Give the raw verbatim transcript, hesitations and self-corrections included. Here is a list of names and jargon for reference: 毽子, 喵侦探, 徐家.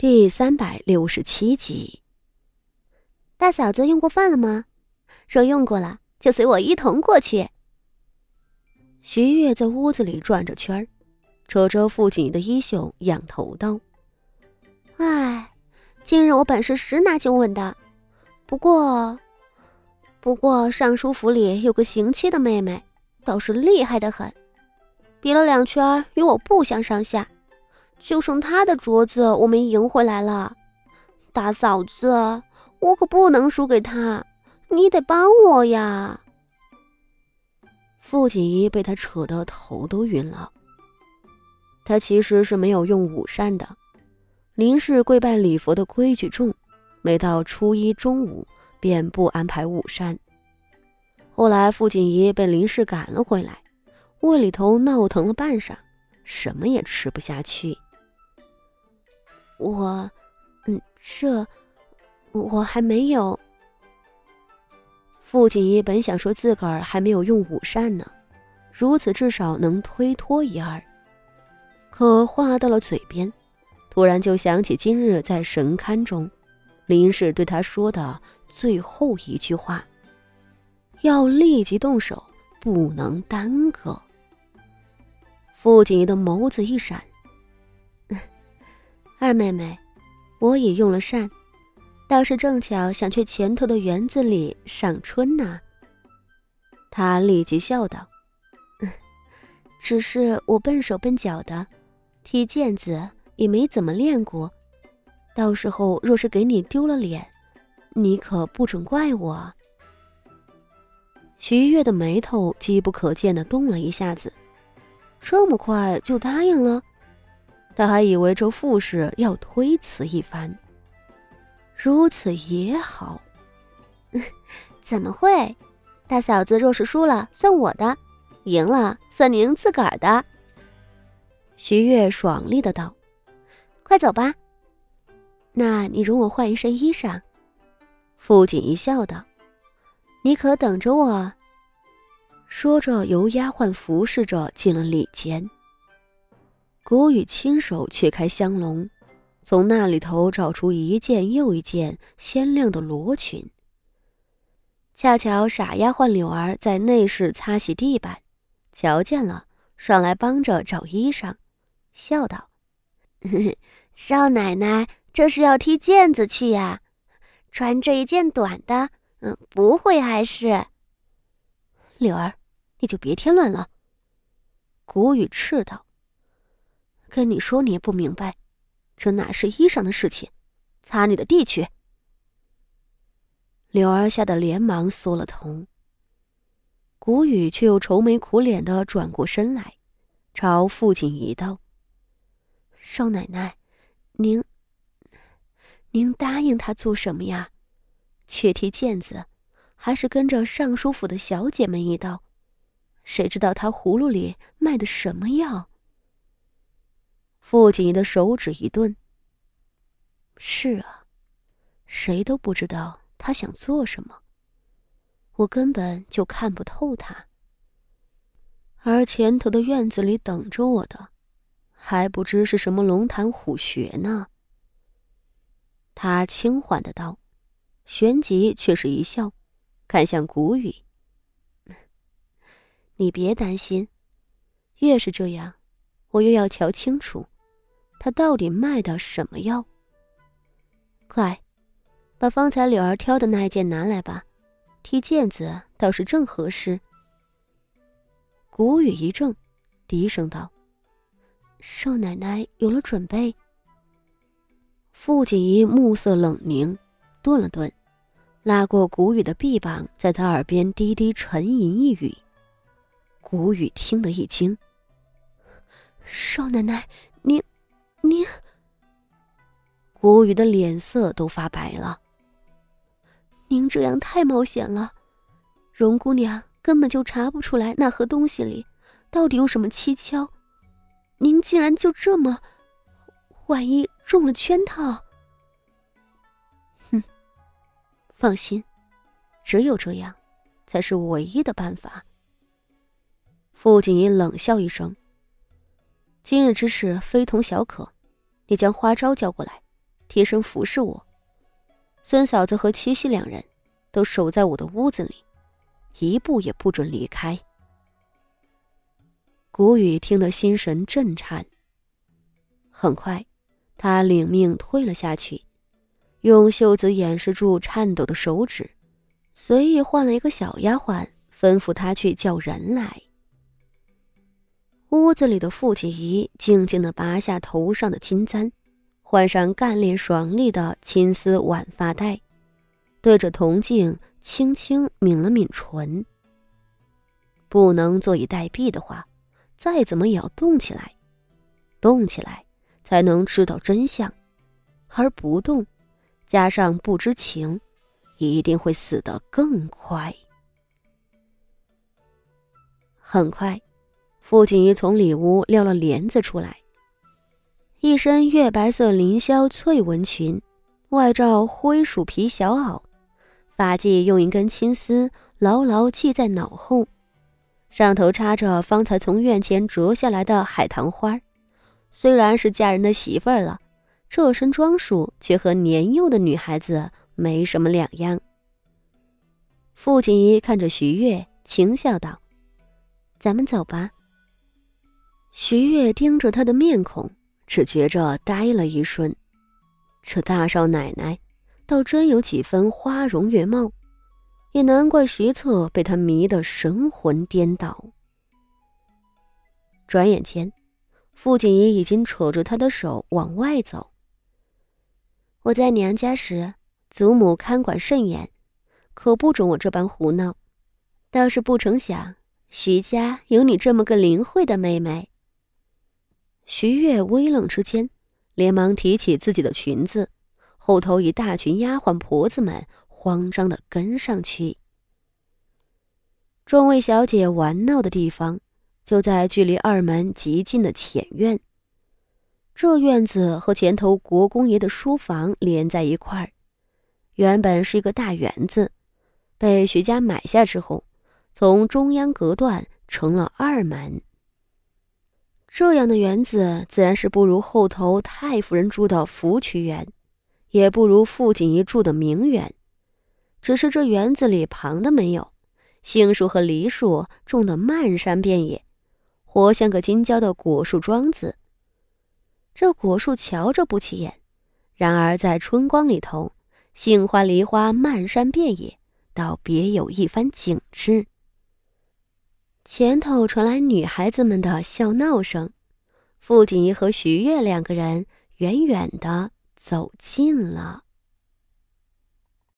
第三百六十七集。大嫂子用过饭了吗？若用过了，就随我一同过去。徐月在屋子里转着圈，扯着傅锦仪的衣袖，仰头道：唉，今日我本是十拿九稳的，不过不过尚书府里有个刑妻的妹妹，倒是厉害得很，比了两圈与我不相上下，就剩她的镯子我们赢回来了。大嫂子，我可不能输给她，你得帮我呀。傅锦仪被他扯得头都晕了。他其实是没有用午膳的，林氏跪拜礼佛的规矩重，每到初一中午便不安排午膳。后来傅锦仪被林氏赶了回来，胃里头闹腾了半晌，什么也吃不下去。我嗯，这我还没有。傅锦仪本想说自个儿还没有用午膳呢，如此至少能推脱一二，可话到了嘴边，突然就想起今日在神龛中林氏对他说的最后一句话，要立即动手，不能耽搁。傅锦仪的眸子一闪，二妹妹，我已用了膳，倒是正巧想去前头的园子里赏春呢。他立即笑道：只是我笨手笨脚的，踢毽子也没怎么练过，到时候若是给你丢了脸，你可不准怪我。徐月的眉头机不可见地动了一下子，这么快就答应了？他还以为这傅氏要推辞一番。如此也好。怎么会？大嫂子若是输了算我的，赢了算您自个儿的。徐月爽利的道：快走吧。那你容我换一身衣裳。傅锦一笑道：你可等着我。说着由丫鬟服侍着进了里间。谷雨亲手去开香笼，从那里头找出一件又一件鲜亮的罗裙。恰巧傻丫鬟柳儿在内室擦洗地板，瞧见了，上来帮着找衣裳，笑道：少奶奶这是要踢毽子去呀、啊、穿这一件短的，嗯，不会还是？柳儿，你就别添乱了。谷雨斥道：跟你说你也不明白，这哪是衣裳的事情，擦你的地去。柳儿吓得连忙缩了头。谷雨却又愁眉苦脸地转过身来，朝傅锦仪道：少奶奶，您您答应他做什么呀？却踢毽子，还是跟着尚书府的小姐们一道？谁知道他葫芦里卖的什么药？傅锦仪的手指一顿。是啊，谁都不知道他想做什么，我根本就看不透他。而前头的院子里等着我的，还不知是什么龙潭虎穴呢。他轻缓的道，旋即却是一笑，看向谷雨：你别担心，越是这样我越要瞧清楚他到底卖的什么药。快把方才柳儿挑的那一件拿来吧，踢毽子倒是正合适。谷雨一怔，低声道：少奶奶有了准备。傅锦仪目色冷凝，顿了顿，拉过谷雨的臂膀，在他耳边低低沉吟一语。谷雨听得一惊：少奶奶，您您……谷雨的脸色都发白了。您这样太冒险了，荣姑娘根本就查不出来那盒东西里到底有什么蹊跷，您竟然就这么……万一中了圈套……放心，只有这样才是唯一的办法。傅锦仪冷笑一声：今日之事非同小可，你将花招叫过来，贴身服侍我。孙嫂子和七夕两人都守在我的屋子里，一步也不准离开。谷雨听得心神震颤，很快他领命退了下去，用袖子掩饰住颤抖的手指，随意换了一个小丫鬟，吩咐他去叫人来。屋子里的傅锦仪静静地拔下头上的金簪，换上干练爽利的青丝挽发带，对着铜镜轻轻抿了抿唇。不能坐以待毙的话，再怎么也要动起来，动起来才能知道真相，而不动加上不知情，一定会死得更快。很快傅锦仪从里屋撂了帘子出来，一身月白色凌霄翠纹裙，外罩灰鼠皮小袄，发髻用一根青丝牢牢系在脑后，上头插着方才从院前折下来的海棠花。虽然是嫁人的媳妇儿了，这身装束却和年幼的女孩子没什么两样。傅锦仪看着徐悦轻笑道：“咱们走吧。”徐悦盯着她的面孔，只觉着呆了一瞬。这大少奶奶倒真有几分花容月貌，也难怪徐策被她迷得神魂颠倒。转眼间傅锦仪已经扯着她的手往外走。我在娘家时，祖母看管甚严，可不准我这般胡闹，倒是不成想徐家有你这么个灵慧的妹妹。徐悦微愣之间，连忙提起自己的裙子，后头一大群丫鬟婆子们慌张地跟上去。众位小姐玩闹的地方就在距离二门极近的前院，这院子和前头国公爷的书房连在一块儿，原本是一个大园子，被徐家买下之后，从中央隔断成了二门。这样的园子自然是不如后头太夫人住的芙蕖园，也不如傅锦仪住的明园，只是这园子里旁的没有，杏树和梨树种得漫山遍野，活像个金胶的果树桩子。这果树瞧着不起眼，然而在春光里头，杏花梨花漫山遍野，倒别有一番景致。前头传来女孩子们的笑闹声，傅锦仪和徐悦两个人远远地走近了。